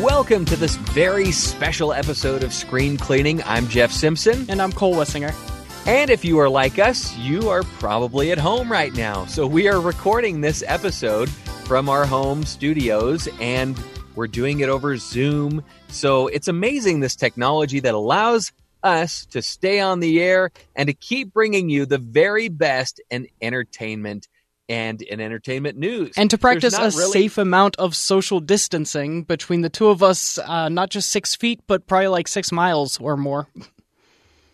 Welcome to this very special episode of Screen Cleaning. I'm Jeff Simpson. And I'm Cole Wissinger. And if you are like us, you are probably at home right now. So we are recording this episode from our home studios, and we're doing it over Zoom. So it's amazing, this technology that allows us to stay on the air and to keep bringing you the very best in entertainment and in entertainment news. And to practice a safe amount of social distancing between the two of us, not just 6 feet, but probably like 6 miles or more.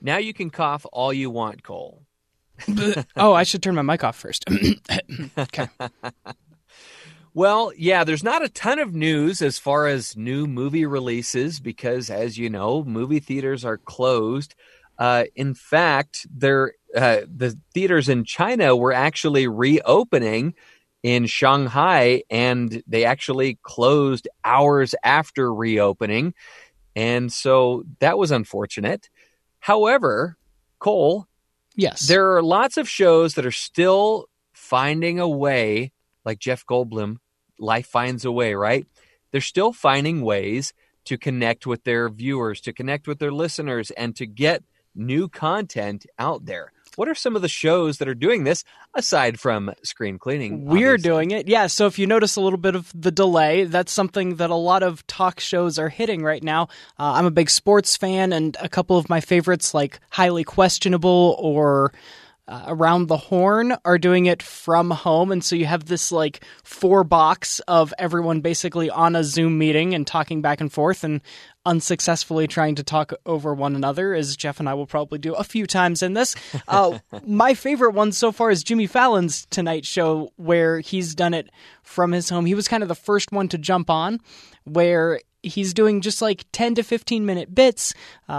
Now you can cough all you want, Cole. Oh, I should turn my mic off first. Okay. Well, yeah, there's not a ton of news as far as new movie releases because, as you know, movie theaters are closed. In fact, the theaters in China were actually reopening in Shanghai, and they actually closed hours after reopening. And so that was unfortunate. However, Cole, yes, there are lots of shows that are still finding a way, like Jeff Goldblum, Life Finds a Way, right? They're still finding ways to connect with their viewers, to connect with their listeners, and to get new content out there. What are some of the shows that are doing this, aside from Screen Cleaning? We're doing it. Yeah, so if you notice a little bit of the delay, that's something that a lot of talk shows are hitting right now. I'm a big sports fan, and a couple of my favorites, like Highly Questionable or Around the Horn, are doing it from home. And so you have this like 4 box of everyone basically on a Zoom meeting and talking back and forth and unsuccessfully trying to talk over one another, as Jeff and I will probably do a few times in this. My favorite one so far is Jimmy Fallon's Tonight Show, where he's done it from his home. He was kind of the first one to jump on, where he's doing just like 10 to 15 minute bits.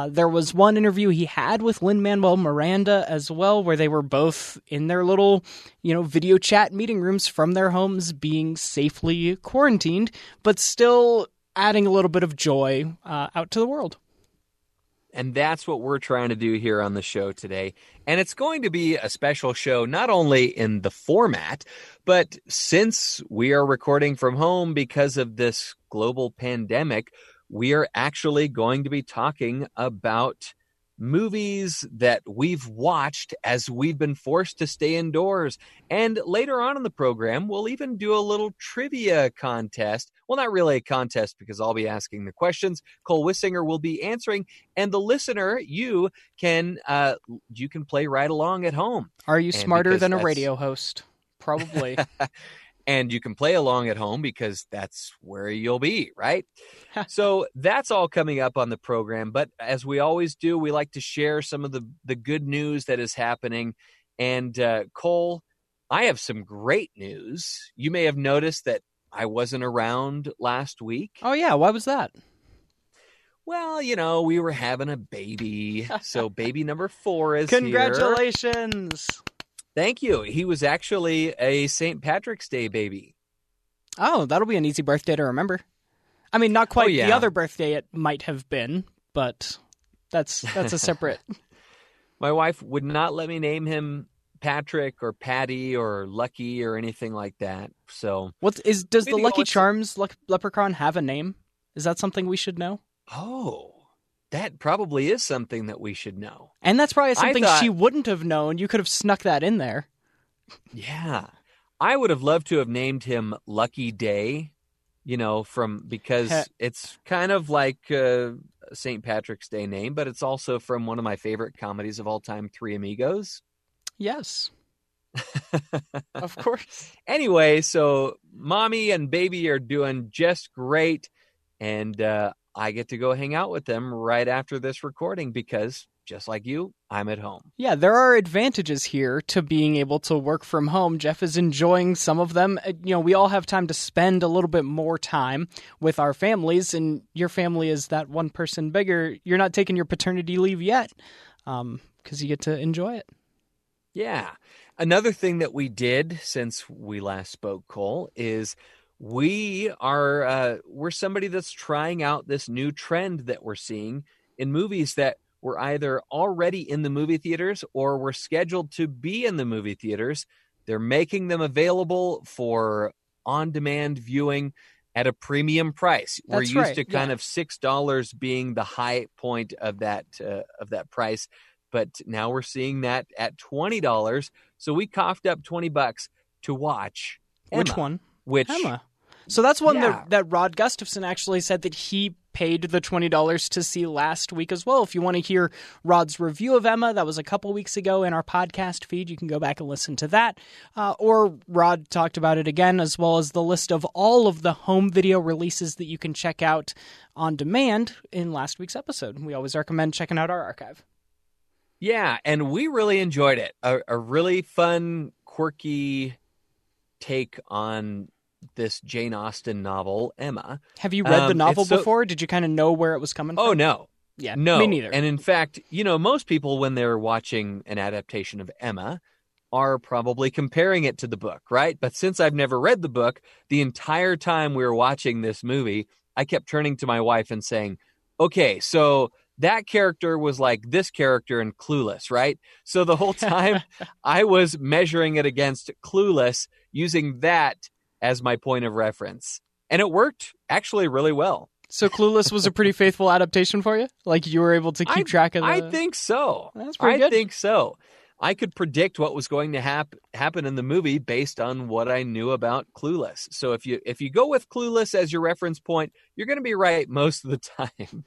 There was one interview he had with Lin-Manuel Miranda as well, where they were both in their little, video chat meeting rooms from their homes, being safely quarantined, but still adding a little bit of joy out to the world. And that's what we're trying to do here on the show today. And it's going to be a special show, not only in the format, but since we are recording from home because of this global pandemic, we are actually going to be talking about movies that we've watched as we've been forced to stay indoors. And later on in the program, we'll even do a little trivia contest. Well, not really a contest, because I'll be asking the questions. Cole Wissinger will be answering. And the listener, you can play right along at home. Are you smarter than a radio host? Probably. And you can play along at home because that's where you'll be, right? So that's all coming up on the program. But as we always do, we like to share some of the good news that is happening. And Cole, I have some great news. You may have noticed that I wasn't around last week. Oh, yeah. Why was that? Well, we were having a baby. So baby number 4 is Congratulations. Here. Congratulations. Thank you. He was actually a St. Patrick's Day baby. Oh, that'll be an easy birthday to remember. I mean, not quite the other birthday it might have been, but that's a separate. My wife would not let me name him Patrick or Patty or Lucky or anything like that. So, does the Lucky Charms leprechaun have a name? Is that something we should know? Oh. That probably is something that we should know. And that's probably something she wouldn't have known. You could have snuck that in there. Yeah. I would have loved to have named him Lucky Day, because it's kind of like St. Patrick's Day name, but it's also from one of my favorite comedies of all time, Three Amigos. Yes. Of course. Anyway, so mommy and baby are doing just great. And I get to go hang out with them right after this recording because, just like you, I'm at home. Yeah, there are advantages here to being able to work from home. Jeff is enjoying some of them. We all have time to spend a little bit more time with our families, and your family is that one person bigger. You're not taking your paternity leave yet because you get to enjoy it. Yeah. Another thing that we did since we last spoke, Cole, is we're somebody that's trying out this new trend that we're seeing in movies that were either already in the movie theaters or were scheduled to be in the movie theaters. They're making them available for on-demand viewing at a premium price. That's We're used to kind of $6 being the high point of that price, but now we're seeing that at $20. So we coughed up $20 to watch Emma. Which one? Which Emma? So that's one that Rod Gustafson actually said that he paid the $20 to see last week as well. If you want to hear Rod's review of Emma, that was a couple weeks ago in our podcast feed. You can go back and listen to that. Or Rod talked about it again, as well as the list of all of the home video releases that you can check out on demand in last week's episode. We always recommend checking out our archive. Yeah, and we really enjoyed it. A really fun, quirky take on this Jane Austen novel, Emma. Have you read the novel before? Did you kind of know where it was coming from? Oh, no. Yeah, no. Me neither. And in fact, you know, most people when they're watching an adaptation of Emma are probably comparing it to the book, right? But since I've never read the book, the entire time we were watching this movie, I kept turning to my wife and saying, okay, so that character was like this character in Clueless, right? So the whole time I was measuring it against Clueless, using that as my point of reference. And it worked actually really well. So Clueless was a pretty faithful adaptation for you? Like you were able to keep track of that? I think so. That's pretty good. I think so. I could predict what was going to happen in the movie based on what I knew about Clueless. So if you go with Clueless as your reference point, you're going to be right most of the time.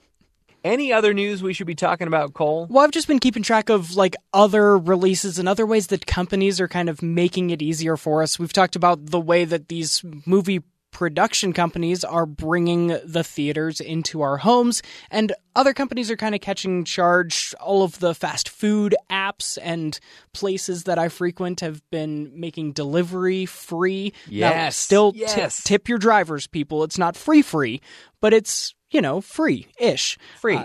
Any other news we should be talking about, Cole? Well, I've just been keeping track of like other releases and other ways that companies are kind of making it easier for us. We've talked about the way that these movie production companies are bringing the theaters into our homes, and other companies are kind of catching charge. All of the fast food apps and places that I frequent have been making delivery free. Yes. Now, still tip your drivers, people. It's not free, but it's, you know, free-ish. Free.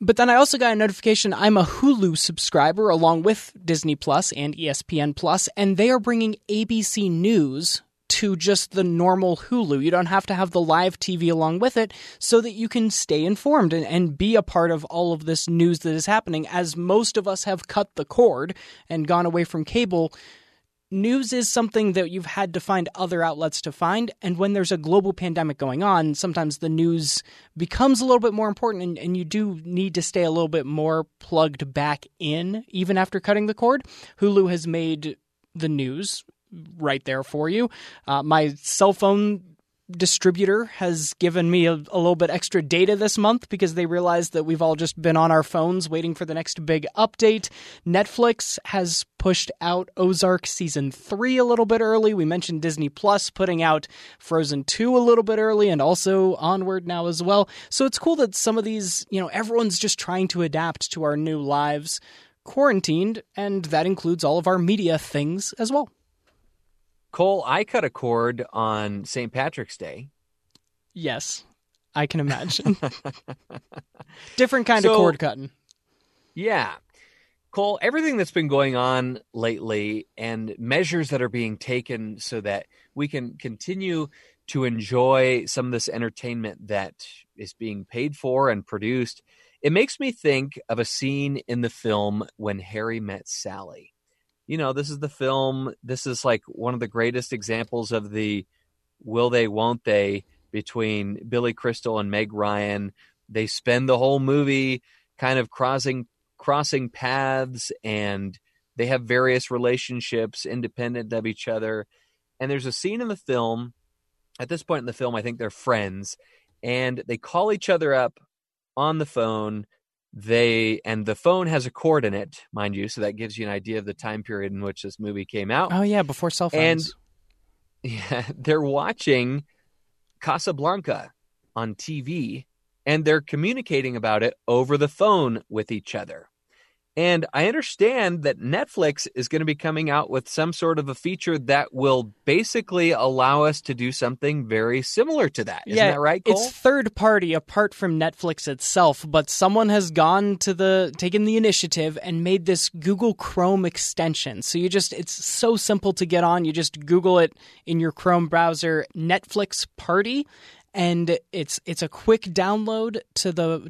But then I also got a notification I'm a Hulu subscriber along with Disney Plus and ESPN Plus, and they are bringing ABC News to just the normal Hulu. You don't have to have the live TV along with it so that you can stay informed and be a part of all of this news that is happening. As most of us have cut the cord and gone away from cable, news is something that you've had to find other outlets to find, and when there's a global pandemic going on, sometimes the news becomes a little bit more important, and you do need to stay a little bit more plugged back in, even after cutting the cord. Hulu has made the news right there for you. My cell phone distributor has given me a little bit extra data this month because they realized that we've all just been on our phones waiting for the next big update. Netflix has pushed out Ozark Season 3 a little bit early. We mentioned Disney Plus putting out Frozen 2 a little bit early, and also Onward now as well. So it's cool that some of these, you know, everyone's just trying to adapt to our new lives quarantined, and that includes all of our media things as well. Cole, I cut a cord on St. Patrick's Day. Yes, I can imagine. Different kind of cord cutting. Yeah. Cole, everything that's been going on lately and measures that are being taken so that we can continue to enjoy some of this entertainment that is being paid for and produced, it makes me think of a scene in the film When Harry Met Sally. You know, this is the film. This is like one of the greatest examples of the will they, won't they between Billy Crystal and Meg Ryan. They spend the whole movie kind of crossing paths, and they have various relationships independent of each other. And there's a scene in the film. At this point in the film, I think they're friends, and they call each other up on the phone. The phone has a cord in it, mind you, so that gives you an idea of the time period in which this movie came out. Oh yeah, before cell phones. And yeah, they're watching Casablanca on TV, and they're communicating about it over the phone with each other. And I understand that Netflix is going to be coming out with some sort of a feature that will basically allow us to do something very similar to that. Isn't that right, Cole? It's third party apart from Netflix itself, but someone has gone to taken the initiative and made this Google Chrome extension. So it's so simple to get on. You just Google it in your Chrome browser, Netflix Party. and it's a quick download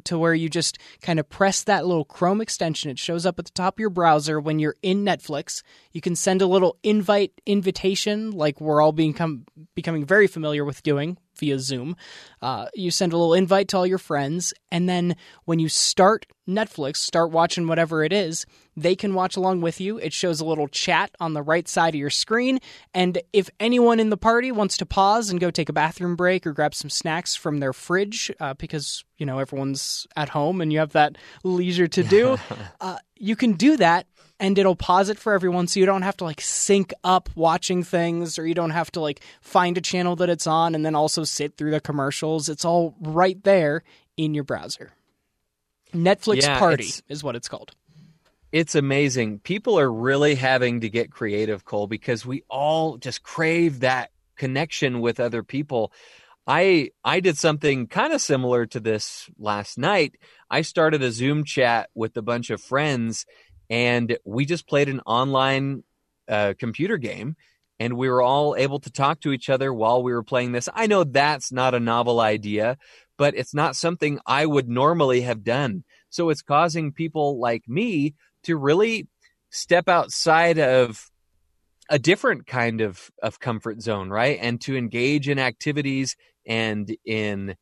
to where you just kind of press that little Chrome extension. It shows up at the top of your browser when you're in Netflix. You can send a little invitation, like we're all becoming very familiar with doing via Zoom. You send a little invite to all your friends, and then when you start Netflix, start watching whatever it is, they can watch along with you. It shows a little chat on the right side of your screen, and if anyone in the party wants to pause and go take a bathroom break or grab some snacks from their fridge, because you know everyone's at home and you have that leisure to do, you can do that. And it'll pause it for everyone, so you don't have to like sync up watching things, or you don't have to like find a channel that it's on and then also sit through the commercials. It's all right there in your browser. Netflix Party is what it's called. It's amazing. People are really having to get creative, Cole, because we all just crave that connection with other people. I did something kind of similar to this last night. I started a Zoom chat with a bunch of friends, and we just played an online computer game, and we were all able to talk to each other while we were playing this. I know that's not a novel idea, but it's not something I would normally have done. So it's causing people like me to really step outside of a different kind of comfort zone, right? And to engage in activities and in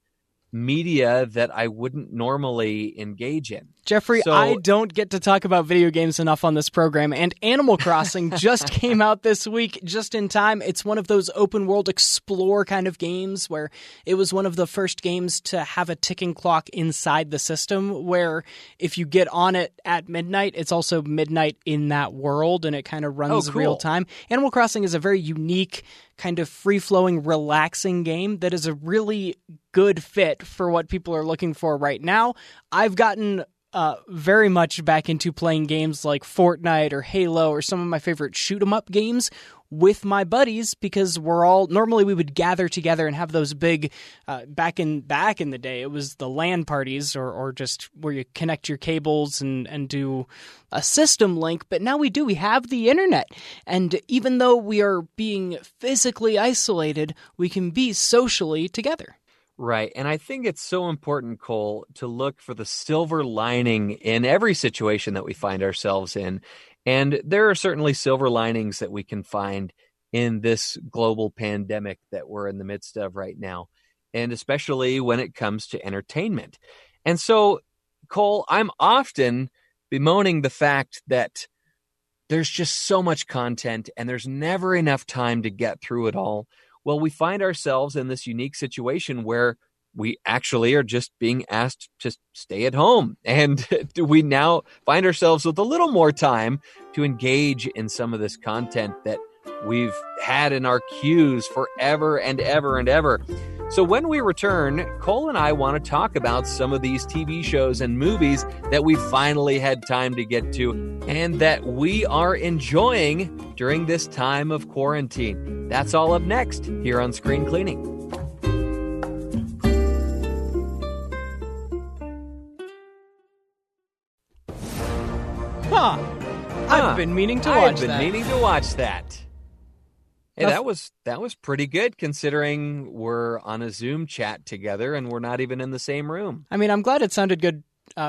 media that I wouldn't normally engage in. Jeffrey, I don't get to talk about video games enough on this program, and Animal Crossing just came out this week just in time. It's one of those open world explore kind of games where it was one of the first games to have a ticking clock inside the system, where if you get on it at midnight, it's also midnight in that world, and it kind of runs real time. Animal Crossing is a very unique kind of free-flowing, relaxing game that is a really good fit for what people are looking for right now. I've gotten very much back into playing games like Fortnite or Halo or some of my favorite shoot-'em-up games with my buddies, because we're all normally we would gather together and have those big back in the day it was the LAN parties or just where you connect your cables and do a system link. But now we have the internet, and even though we are being physically isolated, we can be socially together. Right. And I think it's so important, Cole, to look for the silver lining in every situation that we find ourselves in. And there are certainly silver linings that we can find in this global pandemic that we're in the midst of right now, and especially when it comes to entertainment. And so, Cole, I'm often bemoaning the fact that there's just so much content and there's never enough time to get through it all. Well, we find ourselves in this unique situation where we actually are just being asked to stay at home. And we now find ourselves with a little more time to engage in some of this content that we've had in our queues forever and ever and ever. So when we return, Cole and I want to talk about some of these TV shows and movies that we finally had time to get to and that we are enjoying during this time of quarantine. That's all up next here on Screen Cleaning. I've been meaning to watch that. Hey, that was pretty good, considering we're on a Zoom chat together and we're not even in the same room. I mean, I'm glad it sounded good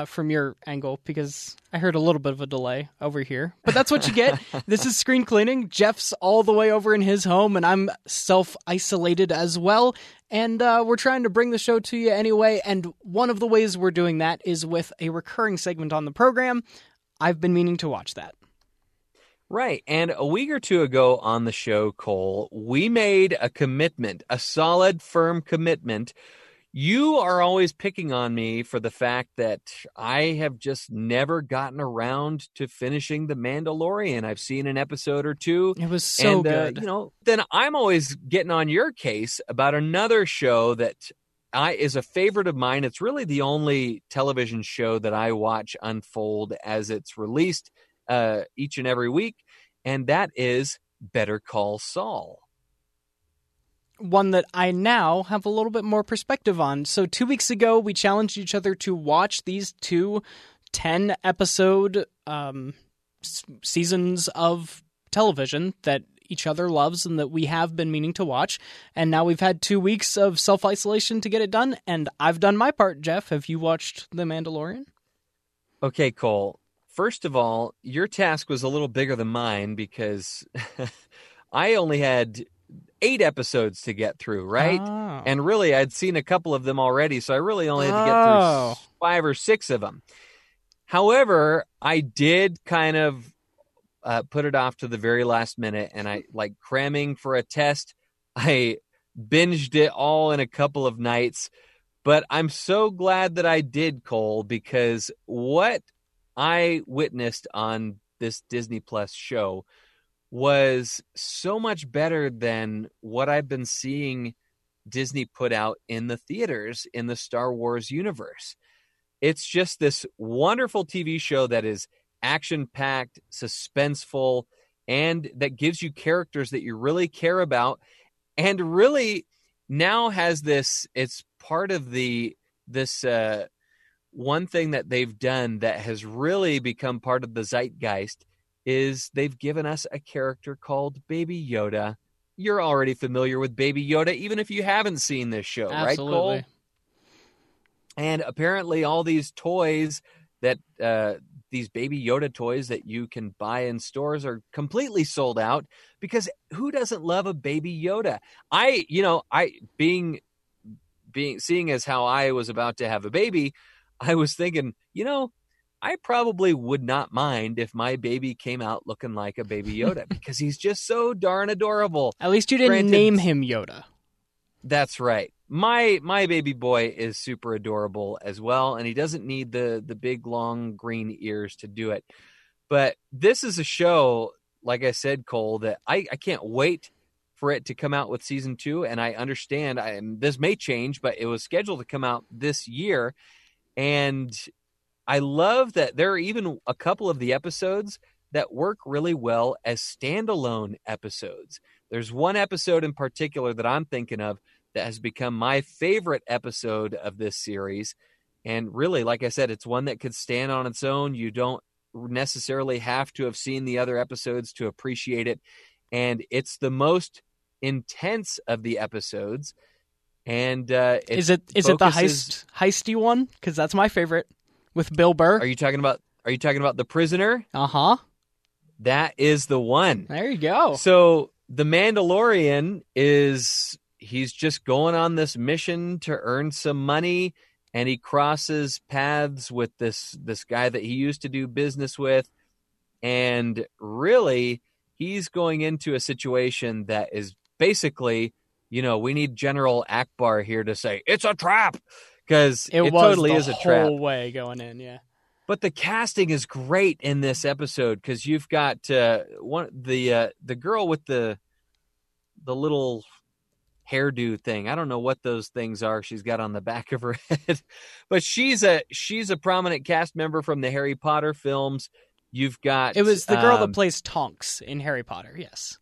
from your angle, because I heard a little bit of a delay over here. But that's what you get. This is Screen Cleaning. Jeff's all the way over in his home, and I'm self-isolated as well. And we're trying to bring the show to you anyway. And one of the ways we're doing that is with a recurring segment on the program, I've been meaning to watch that. Right. And a week or two ago on the show, Cole, we made a commitment, a solid, firm commitment. You are always picking on me for the fact that I have just never gotten around to finishing The Mandalorian. I've seen an episode or two. It was so good. Then I'm always getting on your case about another show that is a favorite of mine. It's really the only television show that I watch unfold as it's released each and every week, and that is Better Call Saul. One that I now have a little bit more perspective on. So 2 weeks ago, we challenged each other to watch these two 10-episode seasons of television that each other loves and that we have been meaning to watch. And now we've had 2 weeks of self-isolation to get it done, and I've done my part. Jeff, have you watched The Mandalorian? Okay, Cole. First of all, your task was a little bigger than mine because I only had 8 episodes to get through, right? Oh. And really, I'd seen a couple of them already, so I really only had to get through 5 or 6 of them. However, I did kind of put it off to the very last minute, and I, like cramming for a test, I binged it all in a couple of nights. But I'm so glad that I did, Cole, because what I witnessed on this Disney Plus show was so much better than what I've been seeing Disney put out in the theaters in the Star Wars universe. It's just this wonderful TV show that is action-packed, suspenseful, and that gives you characters that you really care about, and really now has this, it's part of this one thing that they've done that has really become part of the zeitgeist is they've given us a character called Baby Yoda. You're already familiar with Baby Yoda, even if you haven't seen this show, absolutely, right, Cole? And apparently all these toys that these Baby Yoda toys that you can buy in stores are completely sold out because who doesn't love a Baby Yoda? Seeing as how I was about to have a baby, I was thinking, I probably would not mind if my baby came out looking like a Baby Yoda because he's just so darn adorable. At least you didn't name him Yoda. That's right. My baby boy is super adorable as well, and he doesn't need the big, long, green ears to do it. But this is a show, like I said, Cole, that I can't wait for it to come out with season 2. And I understand this may change, but it was scheduled to come out this year. And I love that there are even a couple of the episodes that work really well as standalone episodes. There's one episode in particular that I'm thinking of that has become my favorite episode of this series. And really, like I said, it's one that could stand on its own. You don't necessarily have to have seen the other episodes to appreciate it. And it's the most intense of the episodes. And is it the heisty one? Because that's my favorite with Bill Burr. Are you talking about The Prisoner? Uh-huh. That is the one. There you go. So the Mandalorian he's just going on this mission to earn some money, and he crosses paths with this guy that he used to do business with, and really he's going into a situation that is basically, we need General Akbar here to say, it's a trap, because it totally is a trap. It was the whole way going in, yeah. But the casting is great in this episode, because you've got the girl with the little hairdo thing. I don't know what those things are she's got on the back of her head, but she's a prominent cast member from the Harry Potter films. You've got... It was the girl that plays Tonks in Harry Potter, yes.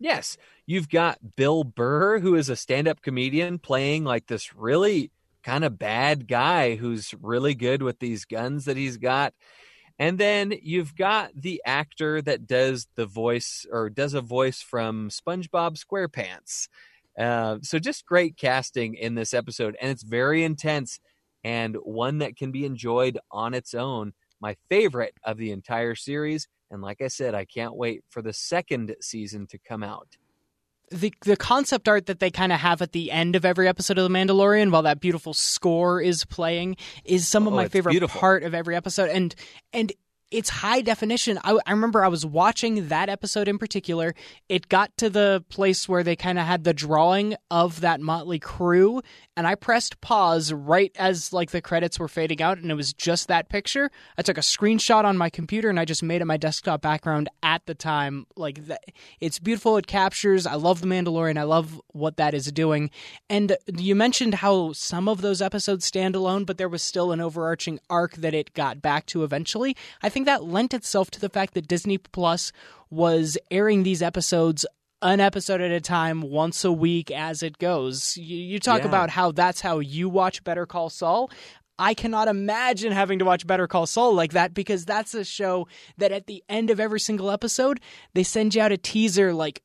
Yes, you've got Bill Burr, who is a stand-up comedian playing like this really kind of bad guy who's really good with these guns that he's got. And then you've got the actor that does the voice or does a voice from SpongeBob SquarePants. So just great casting in this episode. And it's very intense and one that can be enjoyed on its own. My favorite of the entire series. And like I said, I can't wait for the second season to come out. The concept art that they kind of have at the end of every episode of The Mandalorian, while that beautiful score is playing, is some of my favorite part of every episode. And it's high definition. I remember I was watching that episode in particular. It got to the place where they kind of had the drawing of that motley crew, and I pressed pause right as the credits were fading out, and it was just that picture. I took a screenshot on my computer, and I just made it my desktop background at the time. It's beautiful. It captures. I love The Mandalorian. I love what that is doing. And you mentioned how some of those episodes stand alone, but there was still an overarching arc that it got back to eventually. I think that lent itself to the fact that Disney Plus was airing these episodes an episode at a time, once a week as it goes. You talk about how that's how you watch Better Call Saul. I cannot imagine having to watch Better Call Saul like that, because that's a show that at the end of every single episode, they send you out a teaser like,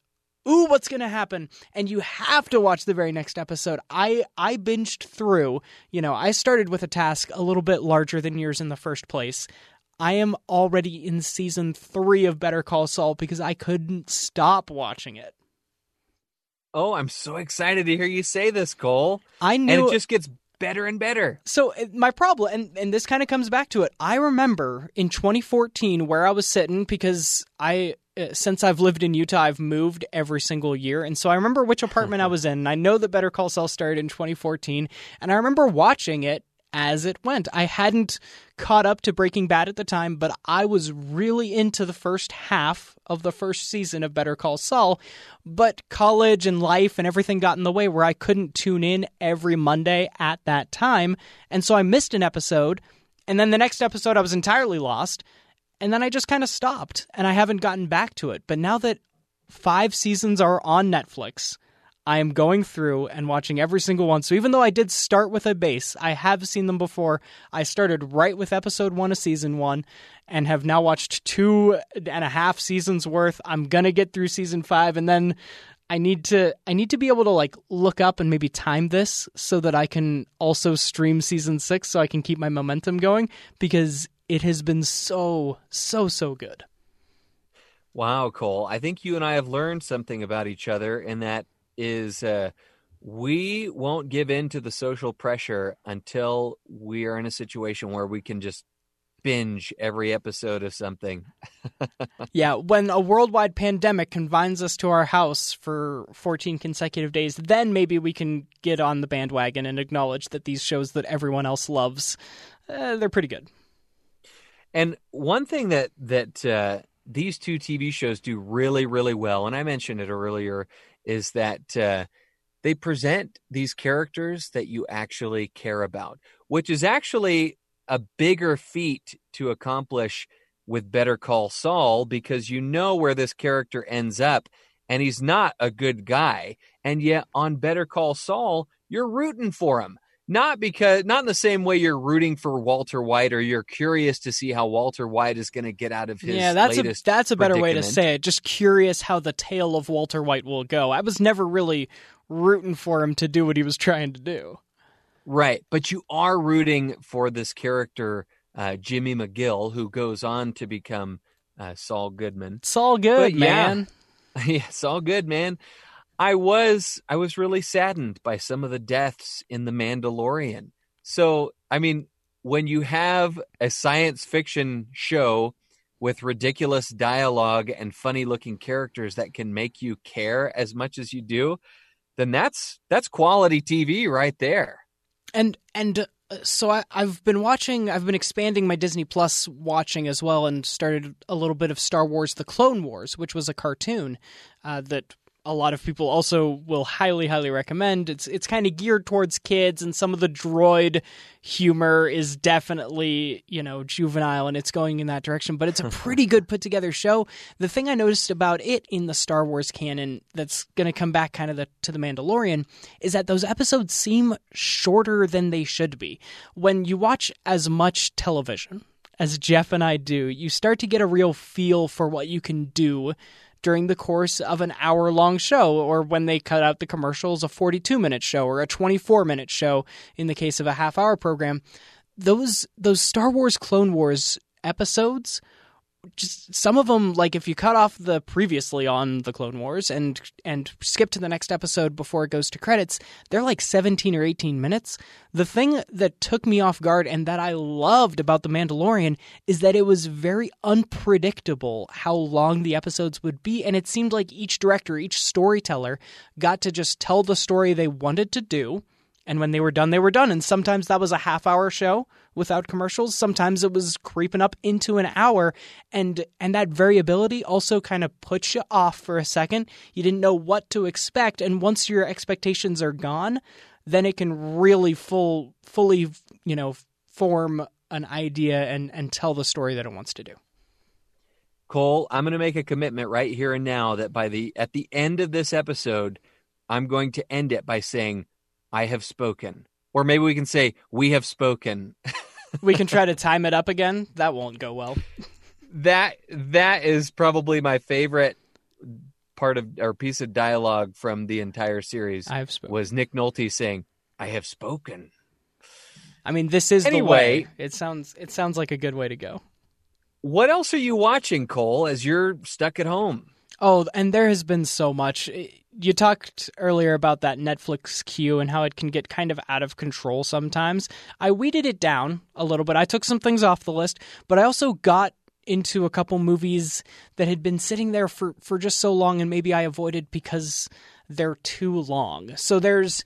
ooh, what's going to happen? And you have to watch the very next episode. I binged through, you know, I started with a task a little bit larger than yours in the first place. I am already in season 3 of Better Call Saul because I couldn't stop watching it. Oh, I'm so excited to hear you say this, Cole. I knew. And it just gets better and better. So my problem, and this kind of comes back to it. I remember in 2014 where I was sitting because since I've lived in Utah, I've moved every single year. And so I remember which apartment I was in. And I know that Better Call Saul started in 2014. And I remember watching it as it went. I hadn't caught up to Breaking Bad at the time, but I was really into the first half of the first season of Better Call Saul. But college and life and everything got in the way where I couldn't tune in every Monday at that time. And so I missed an episode. And then the next episode, I was entirely lost. And then I just kind of stopped, and I haven't gotten back to it. But now that 5 seasons are on Netflix, I am going through and watching every single one. So even though I did start with a base, I have seen them before. I started right with episode 1 of season 1 and have now watched 2.5 seasons worth. I'm going to get through season 5, and then I need to be able to like look up and maybe time this so that I can also stream season 6 so I can keep my momentum going, because it has been so good. Wow, Cole. I think you and I have learned something about each other, and that is we won't give in to the social pressure until we are in a situation where we can just binge every episode of something. Yeah, when a worldwide pandemic confines us to our house for 14 consecutive days, then maybe we can get on the bandwagon and acknowledge that these shows that everyone else loves, they're pretty good. And one thing that these 2 TV shows do really, really well, and I mentioned it earlier, is that they present these characters that you actually care about, which is actually a bigger feat to accomplish with Better Call Saul, because you know where this character ends up, and he's not a good guy. And yet on Better Call Saul, you're rooting for him. Not in the same way you're rooting for Walter White, or you're curious to see how Walter White is going to get out of his that's a better way to say it. Just curious how the tale of Walter White will go. I was never really rooting for him to do what he was trying to do. Right, but you are rooting for this character, Jimmy McGill, who goes on to become Saul Goodman. Saul Goodman. I was really saddened by some of the deaths in The Mandalorian. So, I mean, when you have a science fiction show with ridiculous dialogue and funny-looking characters that can make you care as much as you do, then that's quality TV right there. And so I've been expanding my Disney Plus watching as well, and started a little bit of Star Wars: The Clone Wars, which was a cartoon that a lot of people also will highly, highly recommend. It's kind of geared towards kids, and some of the droid humor is definitely, you know, juvenile, and it's going in that direction. But it's a pretty good put together show. The thing I noticed about it in the Star Wars canon that's going to come back kind of to The Mandalorian is that those episodes seem shorter than they should be. When you watch as much television as Jeff and I do, you start to get a real feel for what you can do during the course of an hour-long show, or when they cut out the commercials, a 42-minute show or a 24-minute show in the case of a half-hour program. Those Star Wars Clone Wars episodes, just some of them, like if you cut off the previously on the Clone Wars and skip to the next episode before it goes to credits, they're like 17 or 18 minutes. The thing that took me off guard and that I loved about The Mandalorian is that it was very unpredictable how long the episodes would be, and it seemed like each director, each storyteller got to just tell the story they wanted to do. And when they were done. And sometimes that was a half-hour show without commercials. Sometimes it was creeping up into an hour. And that variability also kind of puts you off for a second. You didn't know what to expect. And once your expectations are gone, then it can really fully, you know, form an idea and tell the story that it wants to do. Cole, I'm going to make a commitment right here and now that at the end of this episode, I'm going to end it by saying, I have spoken. Or maybe we can say, we have spoken. We can try to time it up again. That won't go well. That is probably my favorite part of or piece of dialogue from the entire series was Nick Nolte saying, "I have spoken." I mean, this is the way. It sounds like a good way to go. What else are you watching, Cole, as you're stuck at home? Oh, and there has been so much. You talked earlier about that Netflix queue and how it can get kind of out of control sometimes. I weeded it down a little bit. I took some things off the list, but I also got into a couple movies that had been sitting there for just so long, and maybe I avoided because they're too long. So there's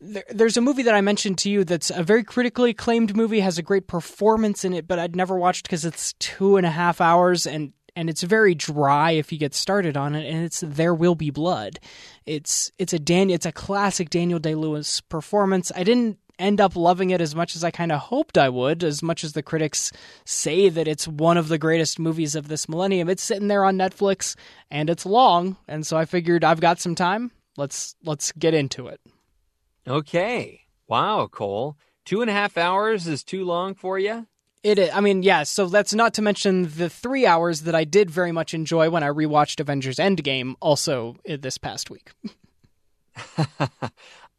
a movie that I mentioned to you that's a very critically acclaimed movie, has a great performance in it, but I'd never watched because it's 2.5 hours and it's very dry if you get started on it, and it's There Will Be Blood. It's a classic Daniel Day-Lewis performance. I didn't end up loving it as much as I kind of hoped I would, as much as the critics say that it's one of the greatest movies of this millennium. It's sitting there on Netflix, and it's long, and so I figured I've got some time. Let's get into it. Okay. Wow, Cole. 2.5 hours is too long for you? It is. I mean, yeah, so that's not to mention the 3 hours that I did very much enjoy when I rewatched Avengers Endgame also this past week.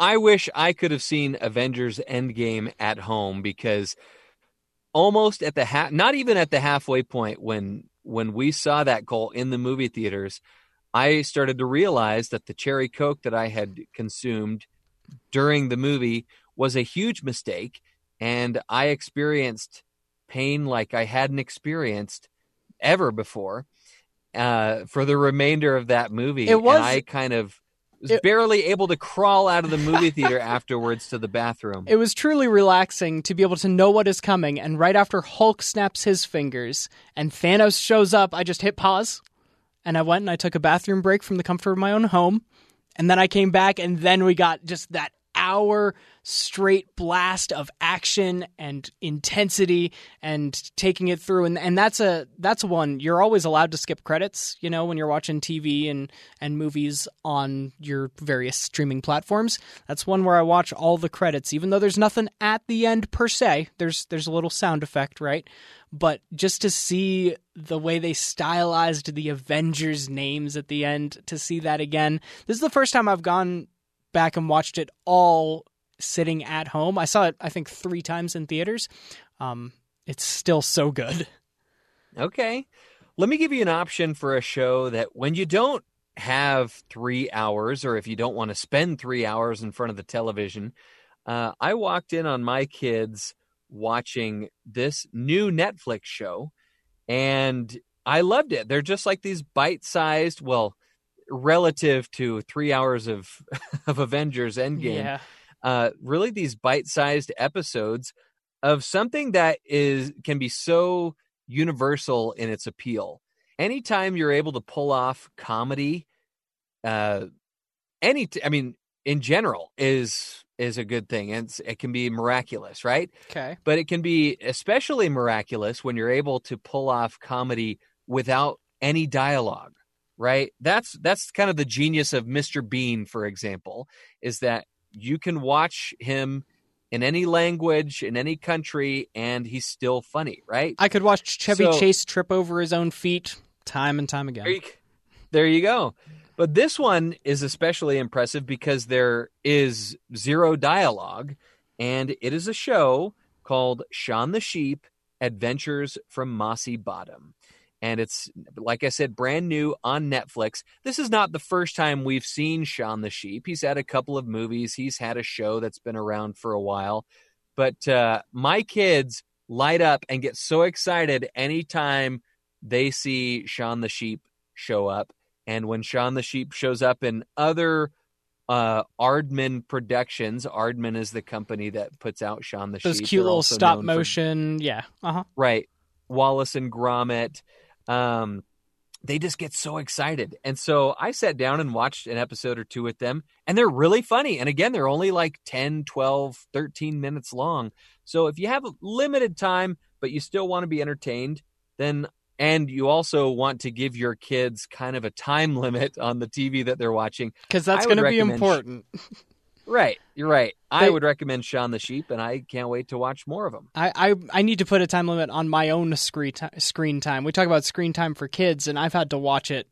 I wish I could have seen Avengers Endgame at home, because almost at the not even at the halfway point when we saw that, Cole, in the movie theaters, I started to realize that the cherry Coke that I had consumed during the movie was a huge mistake, and I experienced pain like I hadn't experienced ever before for the remainder of that movie. I was barely able to crawl out of the movie theater afterwards to the bathroom. It was truly relaxing to be able to know what is coming, and right after Hulk snaps his fingers and Thanos shows up, I just hit pause, and I went and I took a bathroom break from the comfort of my own home, and then I came back, and then we got just that hour straight blast of action and intensity and taking it through. And that's one you're always allowed to skip credits, you know, when you're watching TV and movies on your various streaming platforms. That's one where I watch all the credits, even though there's nothing at the end per se. There's a little sound effect, right? But just to see the way they stylized the Avengers names at the end, to see that again. This is the first time I've gone back and watched it all sitting at home. I saw it, I think, 3 times in theaters. It's still so good. Okay. Let me give you an option for a show that when you don't have 3 hours, or if you don't want to spend 3 hours in front of the television, I walked in on my kids watching this new Netflix show, and I loved it. They're just like these bite-sized, well, relative to 3 hours of Avengers Endgame, yeah. Really these bite-sized episodes of something that can be so universal in its appeal. Anytime you're able to pull off comedy, in general is a good thing, and it can be miraculous, right? Okay. But it can be especially miraculous when you're able to pull off comedy without any dialogue. Right. That's kind of the genius of Mr. Bean, for example, is that you can watch him in any language, in any country, and he's still funny. Right. I could watch Chevy Chase trip over his own feet time and time again. There you go. But this one is especially impressive because there is zero dialogue, and it is a show called Shaun the Sheep: Adventures from Mossy Bottom. And it's, like I said, brand new on Netflix. This is not the first time we've seen Shaun the Sheep. He's had a couple of movies. He's had a show that's been around for a while. But my kids light up and get so excited anytime they see Shaun the Sheep show up. And when Shaun the Sheep shows up in other Aardman Productions — Aardman is the company that puts out Shaun the Sheep. Those cute little stop motion. Yeah. Uh-huh. Right. Wallace and Gromit. They just get so excited. And so I sat down and watched an episode or two with them, and they're really funny. And again, they're only like 10, 12, 13 minutes long. So if you have limited time, but you still want to be entertained, and you also want to give your kids kind of a time limit on the TV that they're watching, because that's going to be important. Right. You're right. I would recommend Shaun the Sheep, and I can't wait to watch more of them. I need to put a time limit on my own screen time. We talk about screen time for kids, and I've had to watch it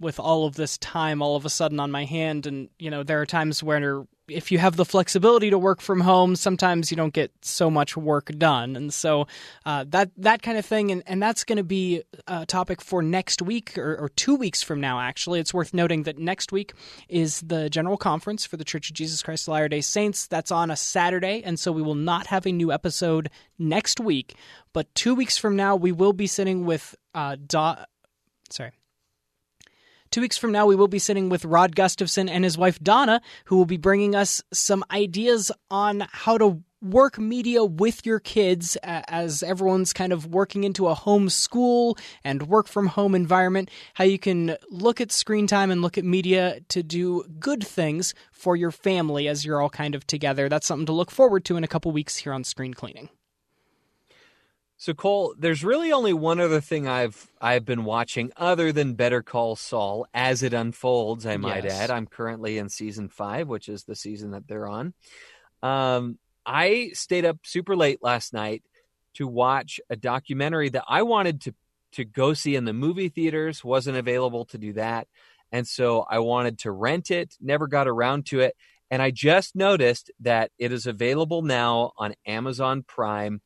with all of this time all of a sudden on my hand. And, you know, there are times where if you have the flexibility to work from home, sometimes you don't get so much work done. And so that kind of thing. And that's going to be a topic for next week or 2 weeks from now, actually. It's worth noting that next week is the General Conference for the Church of Jesus Christ of Latter-day Saints. That's on a Saturday. And so we will not have a new episode next week. But 2 weeks from now, we will be sitting with 2 weeks from now, we will be sitting with Rod Gustafson and his wife, Donna, who will be bringing us some ideas on how to work media with your kids as everyone's kind of working into a home school and work from home environment, how you can look at screen time and look at media to do good things for your family as you're all kind of together. That's something to look forward to in a couple weeks here on Screen Cleaning. So, Cole, there's really only one other thing I've been watching other than Better Call Saul as it unfolds, I might add. I'm currently in season 5, which is the season that they're on. I stayed up super late last night to watch a documentary that I wanted to go see in the movie theaters. Wasn't available to do that. And so I wanted to rent it, never got around to it. And I just noticed that it is available now on Amazon Prime.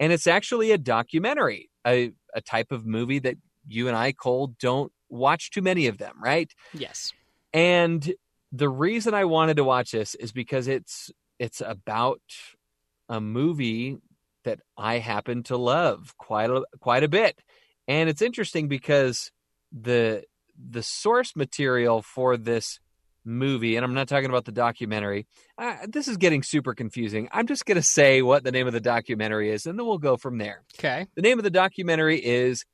And it's actually a documentary, a type of movie that you and I, Cole, don't watch too many of them, right? Yes. And the reason I wanted to watch this is because it's about a movie that I happen to love quite a bit. And it's interesting because the source material for this movie, and I'm not talking about the documentary. This is getting super confusing. I'm just going to say what the name of the documentary is, and then we'll go from there. Okay. The name of the documentary is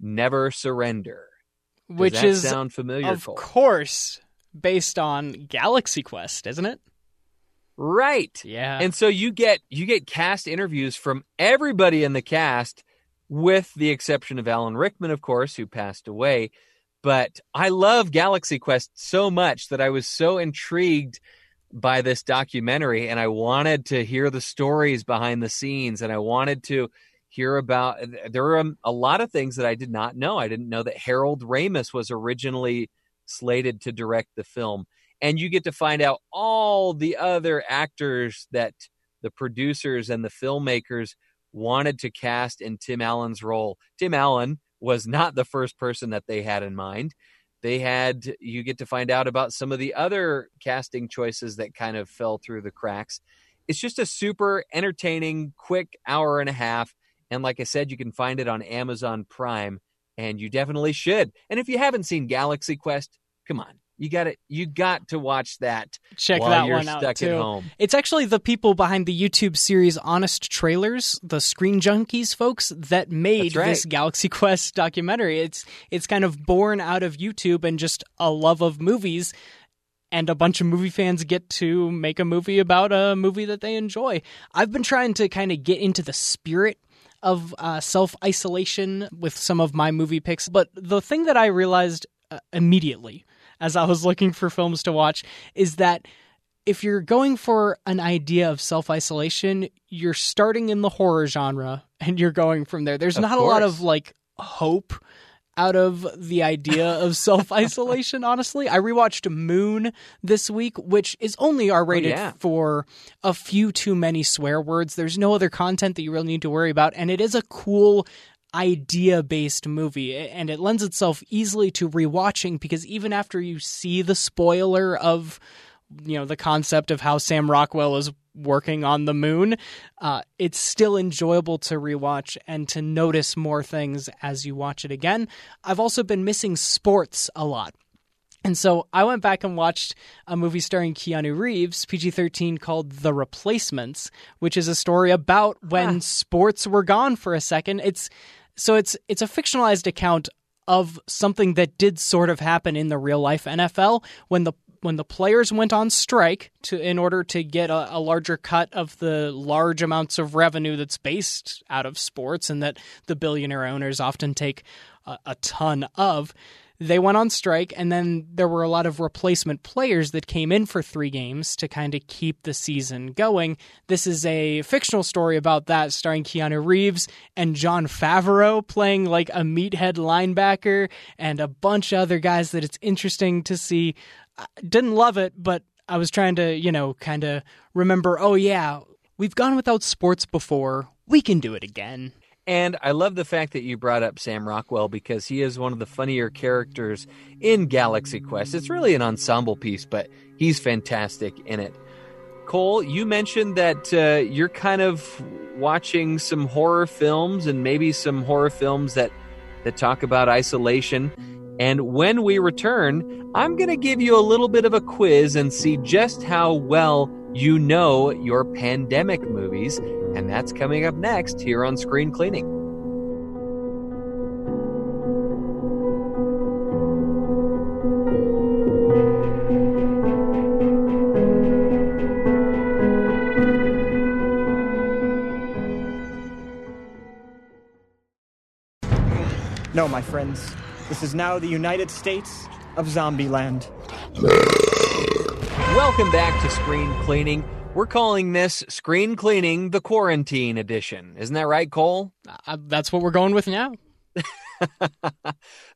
Never Surrender. Which is, sound familiar, of Cole? Course, based on Galaxy Quest, isn't it? Right. Yeah. And so you get cast interviews from everybody in the cast, with the exception of Alan Rickman, of course, who passed away. But I love Galaxy Quest so much that I was so intrigued by this documentary, and I wanted to hear the stories behind the scenes, and I wanted to hear about... There were a lot of things that I did not know. I didn't know that Harold Ramis was originally slated to direct the film. And you get to find out all the other actors that the producers and the filmmakers wanted to cast in Tim Allen's role. Tim Allen was not the first person that they had in mind. You get to find out about some of the other casting choices that kind of fell through the cracks. It's just a super entertaining, quick hour and a half. And like I said, you can find it on Amazon Prime, and you definitely should. And if you haven't seen Galaxy Quest, come on. You got to watch that. Check that one out, too. While you're stuck at home. It's actually the people behind the YouTube series Honest Trailers, the Screen Junkies folks, that made this Galaxy Quest documentary. It's kind of born out of YouTube and just a love of movies. And a bunch of movie fans get to make a movie about a movie that they enjoy. I've been trying to kind of get into the spirit of self-isolation with some of my movie picks. But the thing that I realized immediately as I was looking for films to watch, is that if you're going for an idea of self-isolation, you're starting in the horror genre and you're going from there. There's not a lot of like hope out of the idea of self-isolation, honestly. I rewatched Moon this week, which is only R-rated for a few too many swear words. There's no other content that you really need to worry about. And it is a cool idea-based movie, and it lends itself easily to rewatching because even after you see the spoiler of, you know, the concept of how Sam Rockwell is working on the moon, it's still enjoyable to rewatch and to notice more things as you watch it again. I've also been missing sports a lot. And so I went back and watched a movie starring Keanu Reeves, PG-13, called The Replacements, which is a story about when sports were gone for a second. It's a fictionalized account of something that did sort of happen in the real life NFL when the players went on strike in order to get a larger cut of the large amounts of revenue that's based out of sports and that the billionaire owners often take a ton of. They went on strike, and then there were a lot of replacement players that came in for three games to kind of keep the season going. This is a fictional story about that, starring Keanu Reeves and Jon Favreau playing like a meathead linebacker and a bunch of other guys that it's interesting to see. I didn't love it, but I was trying to, you know, kind of remember, oh yeah, we've gone without sports before. We can do it again. And I love the fact that you brought up Sam Rockwell, because he is one of the funnier characters in Galaxy Quest. It's really an ensemble piece, but he's fantastic in it. Cole, you mentioned that you're kind of watching some horror films, and maybe some horror films that talk about isolation. And when we return, I'm going to give you a little bit of a quiz and see just how well you know your pandemic movies. And that's coming up next here on Screen Cleaning. No, my friends, this is now the United States of Zombieland. Welcome back to Screen Cleaning. We're calling this Screen Cleaning the Quarantine Edition. Isn't that right, Cole? That's what we're going with now.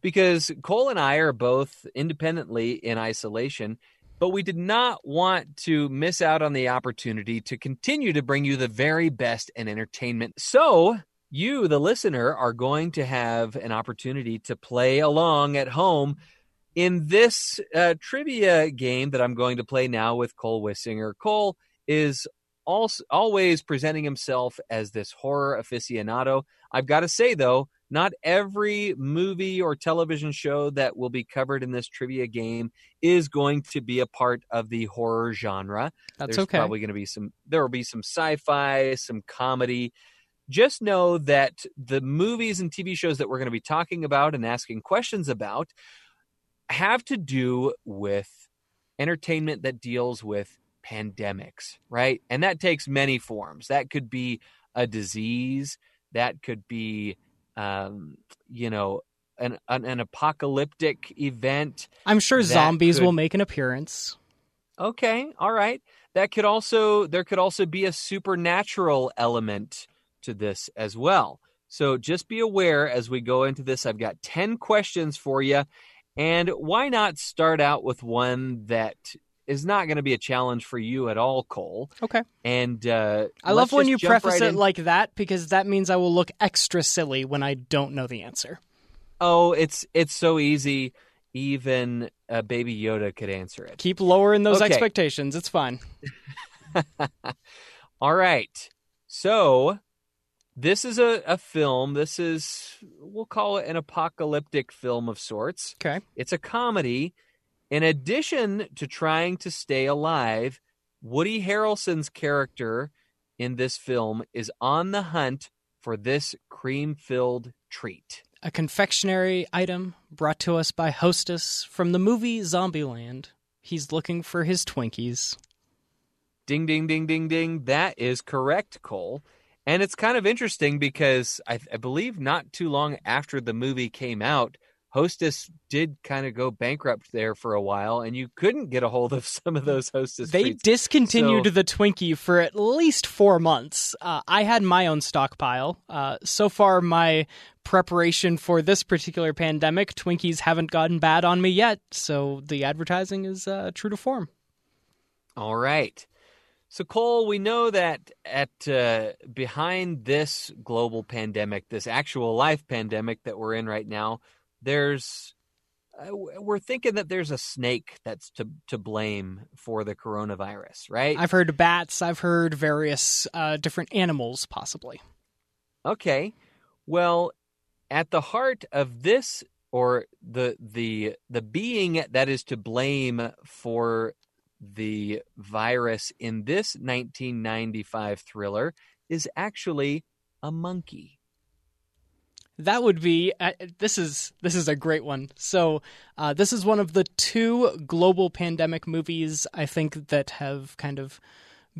Because Cole and I are both independently in isolation, but we did not want to miss out on the opportunity to continue to bring you the very best in entertainment. So you, the listener, are going to have an opportunity to play along at home in this trivia game that I'm going to play now with Cole Wissinger. Cole is also always presenting himself as this horror aficionado. I've got to say, though, not every movie or television show that will be covered in this trivia game is going to be a part of the horror genre. There's probably going to be there will be some sci-fi, some comedy. Just know that the movies and TV shows that we're going to be talking about and asking questions about have to do with entertainment that deals with pandemics, right? And that takes many forms. That could be a disease. That could be, an apocalyptic event. I'm sure zombies will make an appearance. Okay. All right. There could also be a supernatural element to this as well. So just be aware as we go into this. I've got 10 questions for you. And why not start out with one that is not going to be a challenge for you at all, Cole. Okay. And I love when you preface it like that, because that means I will look extra silly when I don't know the answer. Oh, it's so easy. Even Baby Yoda could answer it. Keep lowering those expectations. It's fine. All right. So this is a film. This is, we'll call it an apocalyptic film of sorts. Okay. It's a comedy. In addition to trying to stay alive, Woody Harrelson's character in this film is on the hunt for this cream-filled treat. A confectionery item brought to us by Hostess from the movie Zombieland. He's looking for his Twinkies. Ding, ding, ding, ding, ding. That is correct, Cole. And it's kind of interesting because I believe not too long after the movie came out, Hostess did kind of go bankrupt there for a while, and you couldn't get a hold of some of those Hostess treats. They discontinued the Twinkie for at least 4 months. I had my own stockpile. So far, my preparation for this particular pandemic, Twinkies haven't gotten bad on me yet, so the advertising is true to form. All right. So, Cole, we know that behind this global pandemic, this actual life pandemic that we're in right now, we're thinking that there's a snake that's to blame for the coronavirus, right? I've heard bats. I've heard various different animals, possibly. Okay. Well, at the heart of this, or the being that is to blame for the virus in this 1995 thriller is actually a monkey. That would be this is a great one. So this is one of the two global pandemic movies I think that have kind of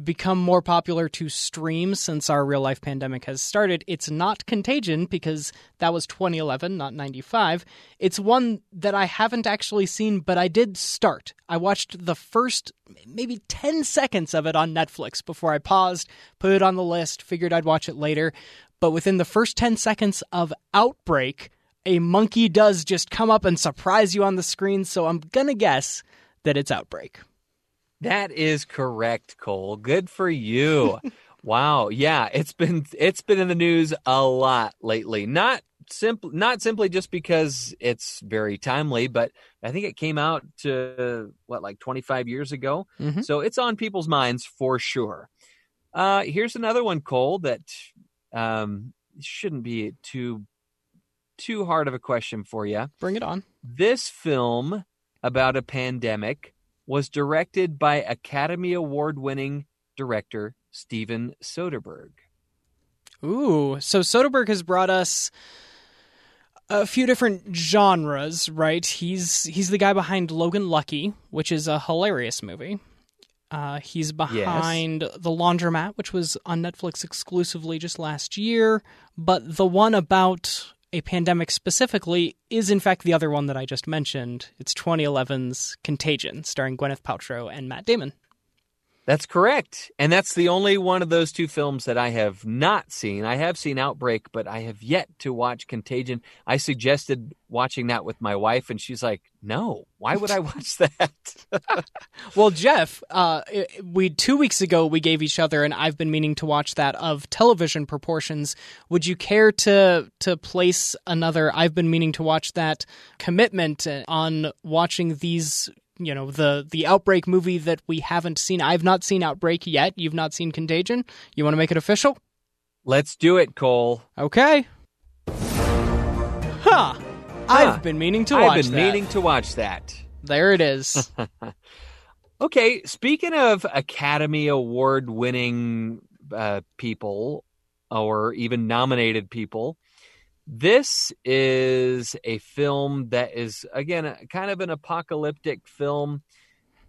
become more popular to stream since our real life pandemic has started. It's not Contagion, because that was 2011, not 95. It's one that I haven't actually seen, but I did start. I watched the first maybe 10 seconds of it on Netflix before I paused, put it on the list, figured I'd watch it later. But within the first 10 seconds of Outbreak, a monkey does just come up and surprise you on the screen. So I'm going to guess that it's Outbreak. That is correct, Cole. Good for you. Wow. Yeah, it's been in the news a lot lately. Not simply just because it's very timely, but I think it came out to like 25 years ago. Mm-hmm. So it's on people's minds for sure. Here's another one, Cole, that shouldn't be too hard of a question for you. Bring it on. This film about a pandemic was directed by Academy Award-winning director Steven Soderbergh. Ooh, so Soderbergh has brought us a few different genres, right? He's the guy behind Logan Lucky, which is a hilarious movie. He's behind The Laundromat, which was on Netflix exclusively just last year. But the one about a pandemic specifically is, in fact, the other one that I just mentioned. It's 2011's Contagion, starring Gwyneth Paltrow and Matt Damon. That's correct. And that's the only one of those two films that I have not seen. I have seen Outbreak, but I have yet to watch Contagion. I suggested watching that with my wife, and she's like, no, why would I watch that? Well, Jeff, we 2 weeks ago, we gave each other, and I've been meaning to watch that, of television proportions. Would you care to place another I've been meaning to watch that commitment on watching these, you know, the Outbreak movie that we haven't seen? I've not seen Outbreak yet. You've not seen Contagion. You want to make it official? Let's do it, Cole. Okay. Huh. I've been meaning to watch that. There it is. Okay. Speaking of Academy Award-winning people, or even nominated people, this is a film that is, again, kind of an apocalyptic film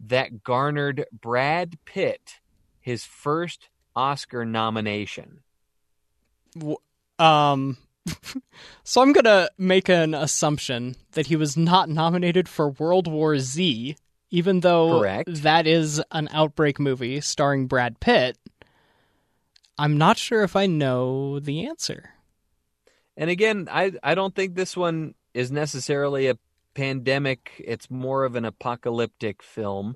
that garnered Brad Pitt his first Oscar nomination. So I'm going to make an assumption that he was not nominated for World War Z, even though that is an Outbreak movie starring Brad Pitt. I'm not sure if I know the answer. And again, I don't think this one is necessarily a pandemic. It's more of an apocalyptic film.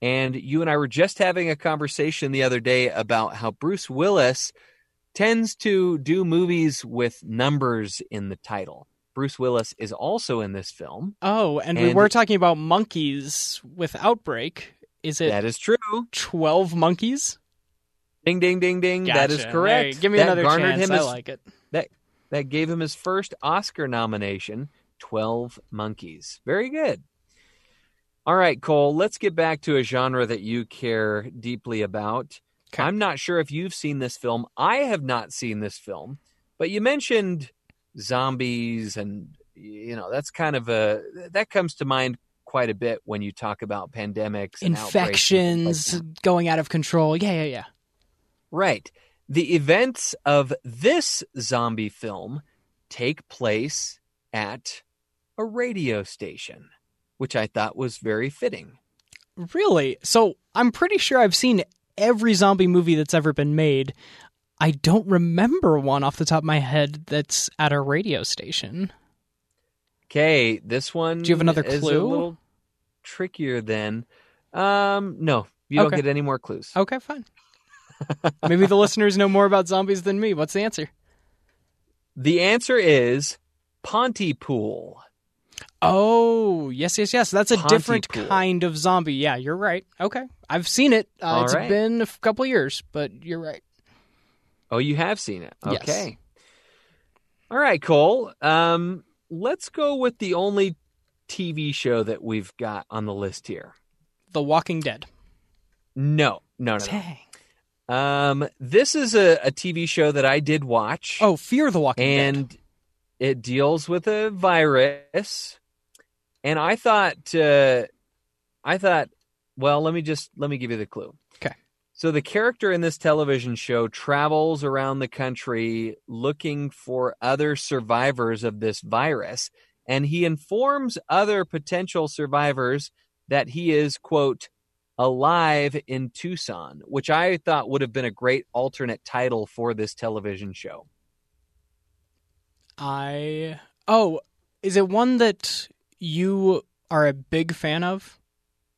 And you and I were just having a conversation the other day about how Bruce Willis tends to do movies with numbers in the title. Bruce Willis is also in this film. Oh, and we were talking about monkeys with Outbreak. Is it? That is true. 12 monkeys? Ding, ding, ding, ding. Gotcha. That is correct. Right, give me another chance. I like it. That gave him his first Oscar nomination, 12 Monkeys. Very good. All right, Cole, let's get back to a genre that you care deeply about. Okay. I'm not sure if you've seen this film. I have not seen this film, but you mentioned zombies, and you know, that's kind of that comes to mind quite a bit when you talk about pandemics, infections, and going out of control. Yeah. Right. The events of this zombie film take place at a radio station, which I thought was very fitting. Really? So I'm pretty sure I've seen every zombie movie that's ever been made. I don't remember one off the top of my head that's at a radio station. Okay, this one. Do you have another clue? Is a little trickier then. No, you don't get any more clues. Okay, fine. Maybe the listeners know more about zombies than me. What's the answer? The answer is Pontypool. Oh, yes. That's a different kind of zombie. Yeah, you're right. Okay. I've seen it. It's been a couple years, but you're right. Oh, you have seen it. Okay. Yes. All right, Cole. Let's go with the only TV show that we've got on the list here. The Walking Dead. No. Dang. This is a TV show that I did watch. Oh, Fear the Walking Dead. And it deals with a virus. And I thought, well, let me give you the clue. Okay. So the character in this television show travels around the country looking for other survivors of this virus, and he informs other potential survivors that he is, quote, alive in Tucson, which I thought would have been a great alternate title for this television show. Oh, is it one that you are a big fan of?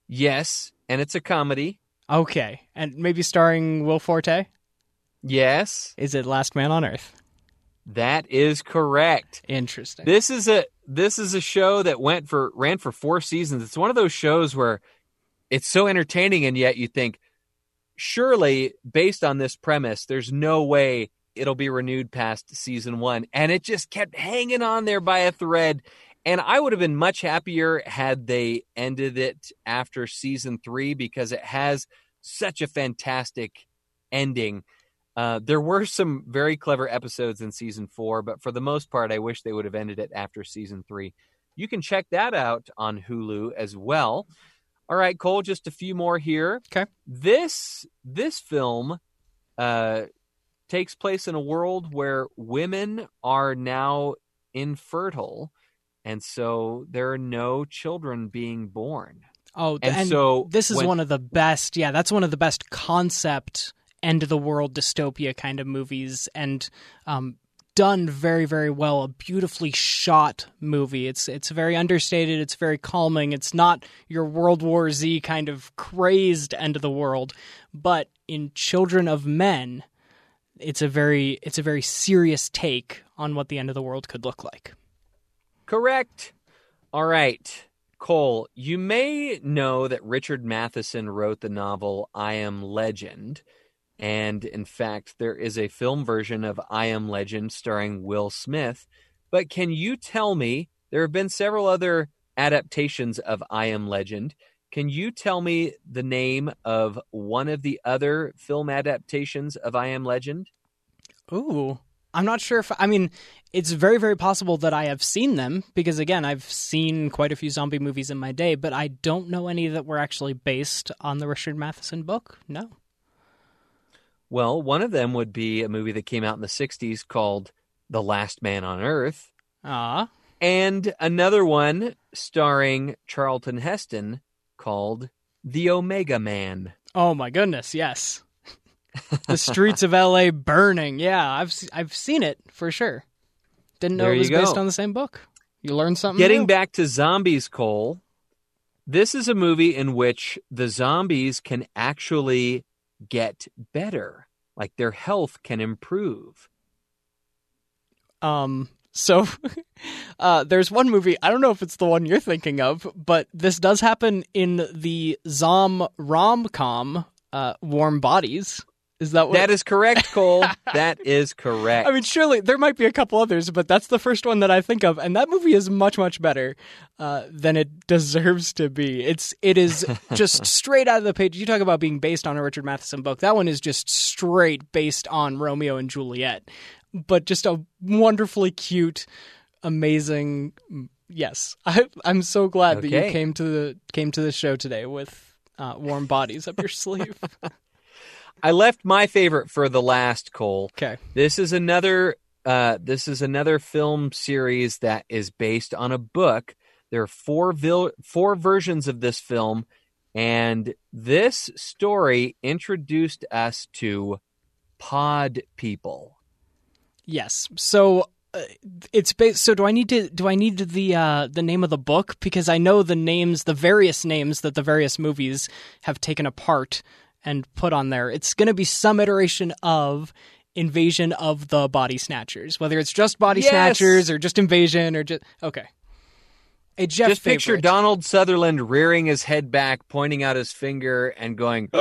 Yes, and it's a comedy. Okay, and maybe starring Will Forte? Yes. Is it Last Man on Earth? That is correct. Interesting. This is a show that ran for 4 seasons. It's one of those shows where it's so entertaining, and yet you think, surely, based on this premise, there's no way it'll be renewed past season 1. And it just kept hanging on there by a thread. And I would have been much happier had they ended it after season 3 because it has such a fantastic ending. There were some very clever episodes in season 4, but for the most part, I wish they would have ended it after season 3. You can check that out on Hulu as well. All right, Cole, just a few more here. Okay. This film takes place in a world where women are now infertile. And so there are no children being born. Oh, and so this is one of the best. Yeah, that's one of the best concept end of the world dystopia kind of movies, and done very, very well. A beautifully shot movie. It's very understated. It's very calming. It's not your World War Z kind of crazed end of the world, but in Children of Men, it's a very serious take on what the end of the world could look like. Correct. All right, Cole, you may know that Richard Matheson wrote the novel I Am Legend. And in fact, there is a film version of I Am Legend starring Will Smith. But can you tell me, there have been several other adaptations of I Am Legend. Can you tell me the name of one of the other film adaptations of I Am Legend? Ooh. I'm not sure if, I mean, it's very, very possible that I have seen them because, again, I've seen quite a few zombie movies in my day, but I don't know any that were actually based on the Richard Matheson book. No. Well, one of them would be a movie that came out in the 60s called The Last Man on Earth. Ah. And another one starring Charlton Heston called The Omega Man. Oh, my goodness. Yes. The streets of LA burning. Yeah, I've seen it for sure. Didn't know it was based on the same book. You learned something. Getting back to zombies, Cole. This is a movie in which the zombies can actually get better. Like their health can improve. So there's one movie, I don't know if it's the one you're thinking of, but this does happen in the Zom rom-com Warm Bodies. Is that what? That is correct, Cole. That is correct. I mean, surely there might be a couple others, but that's the first one that I think of, and that movie is much, much better than it deserves to be. It is just straight out of the page. You talk about being based on a Richard Matheson book. That one is just straight based on Romeo and Juliet, but just a wonderfully cute, amazing. Yes, I'm so glad that you came to the show today with Warm Bodies up your sleeve. I left my favorite for the last, Cole. Okay. This is another film series that is based on a book. There are four versions of this film, and this story introduced us to pod people. Yes. So it's based. So do I need the name of the book, because I know the various names that the various movies have taken apart and put on there. It's going to be some iteration of Invasion of the Body Snatchers, whether it's just Body Snatchers or just Invasion or just... Okay. A Jeff just favorite. Picture Donald Sutherland rearing his head back, pointing out his finger, and going... Yep. I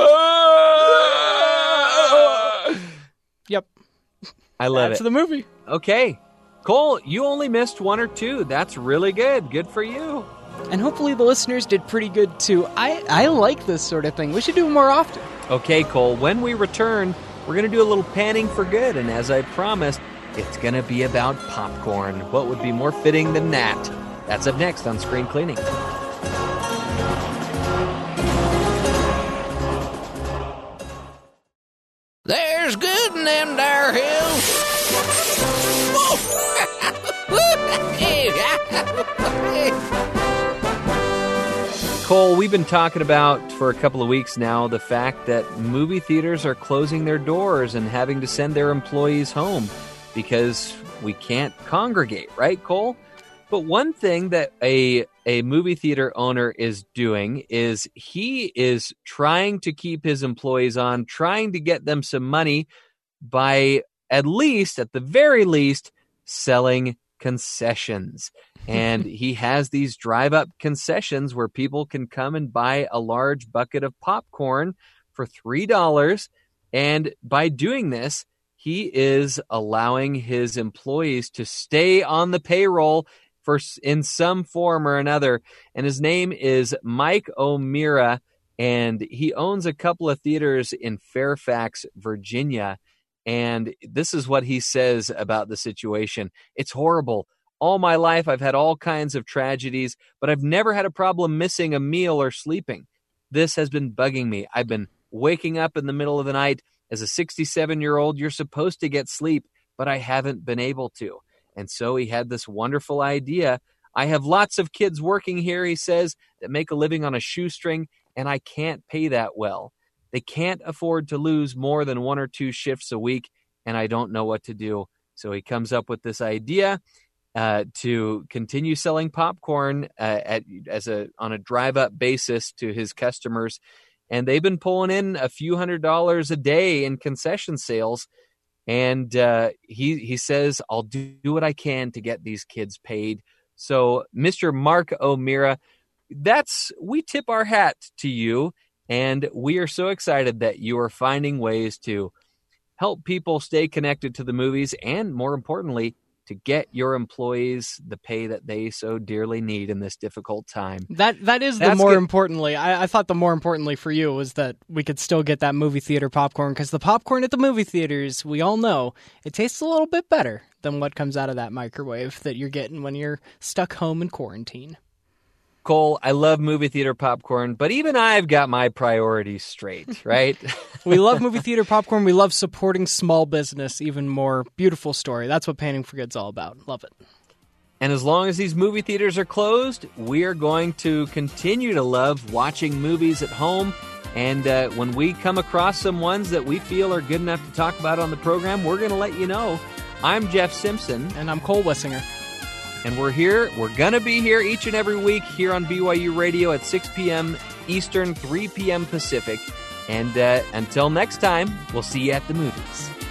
love That's it. That's the movie. Okay. Cole, you only missed one or two. That's really good. Good for you. And hopefully the listeners did pretty good, too. I like this sort of thing. We should do it more often. Okay, Cole. When we return, we're going to do a little panning for good. And as I promised, it's going to be about popcorn. What would be more fitting than that? That's up next on Screen Cleaning. Cole, we've been talking about for a couple of weeks now the fact that movie theaters are closing their doors and having to send their employees home because we can't congregate, right, Cole? But one thing that a movie theater owner is doing is he is trying to keep his employees on, trying to get them some money by at the very least, selling concessions. And he has these drive-up concessions where people can come and buy a large bucket of popcorn for $3. And by doing this, he is allowing his employees to stay on the payroll for in some form or another. And his name is Mike O'Meara, and he owns a couple of theaters in Fairfax, Virginia. And this is what he says about the situation. It's horrible. All my life, I've had all kinds of tragedies, but I've never had a problem missing a meal or sleeping. This has been bugging me. I've been waking up in the middle of the night. As a 67-year-old, you're supposed to get sleep, but I haven't been able to. And so he had this wonderful idea. I have lots of kids working here, he says, that make a living on a shoestring, and I can't pay that well. They can't afford to lose more than one or two shifts a week, and I don't know what to do. So he comes up with this idea. To continue selling popcorn on a drive-up basis to his customers. And they've been pulling in a few $100s a day in concession sales. And he says, I'll do what I can to get these kids paid. So, Mr. Mark O'Meara, we tip our hat to you. And we are so excited that you are finding ways to help people stay connected to the movies and, more importantly, to get your employees the pay that they so dearly need in this difficult time. That's more importantly. I thought the more importantly for you was that we could still get that movie theater popcorn, because the popcorn at the movie theaters, we all know, it tastes a little bit better than what comes out of that microwave that you're getting when you're stuck home in quarantine. Cole, I love movie theater popcorn, but even I've got my priorities straight, right? We love movie theater popcorn. We love supporting small business even more. Beautiful story. That's what Painting for Good's all about. Love it. And as long as these movie theaters are closed, we are going to continue to love watching movies at home. And when we come across some ones that we feel are good enough to talk about on the program, we're going to let you know. I'm Jeff Simpson. And I'm Cole Wissinger. And we're here. We're going to be here each and every week here on BYU Radio at 6 p.m. Eastern, 3 p.m. Pacific. And until next time, we'll see you at the movies.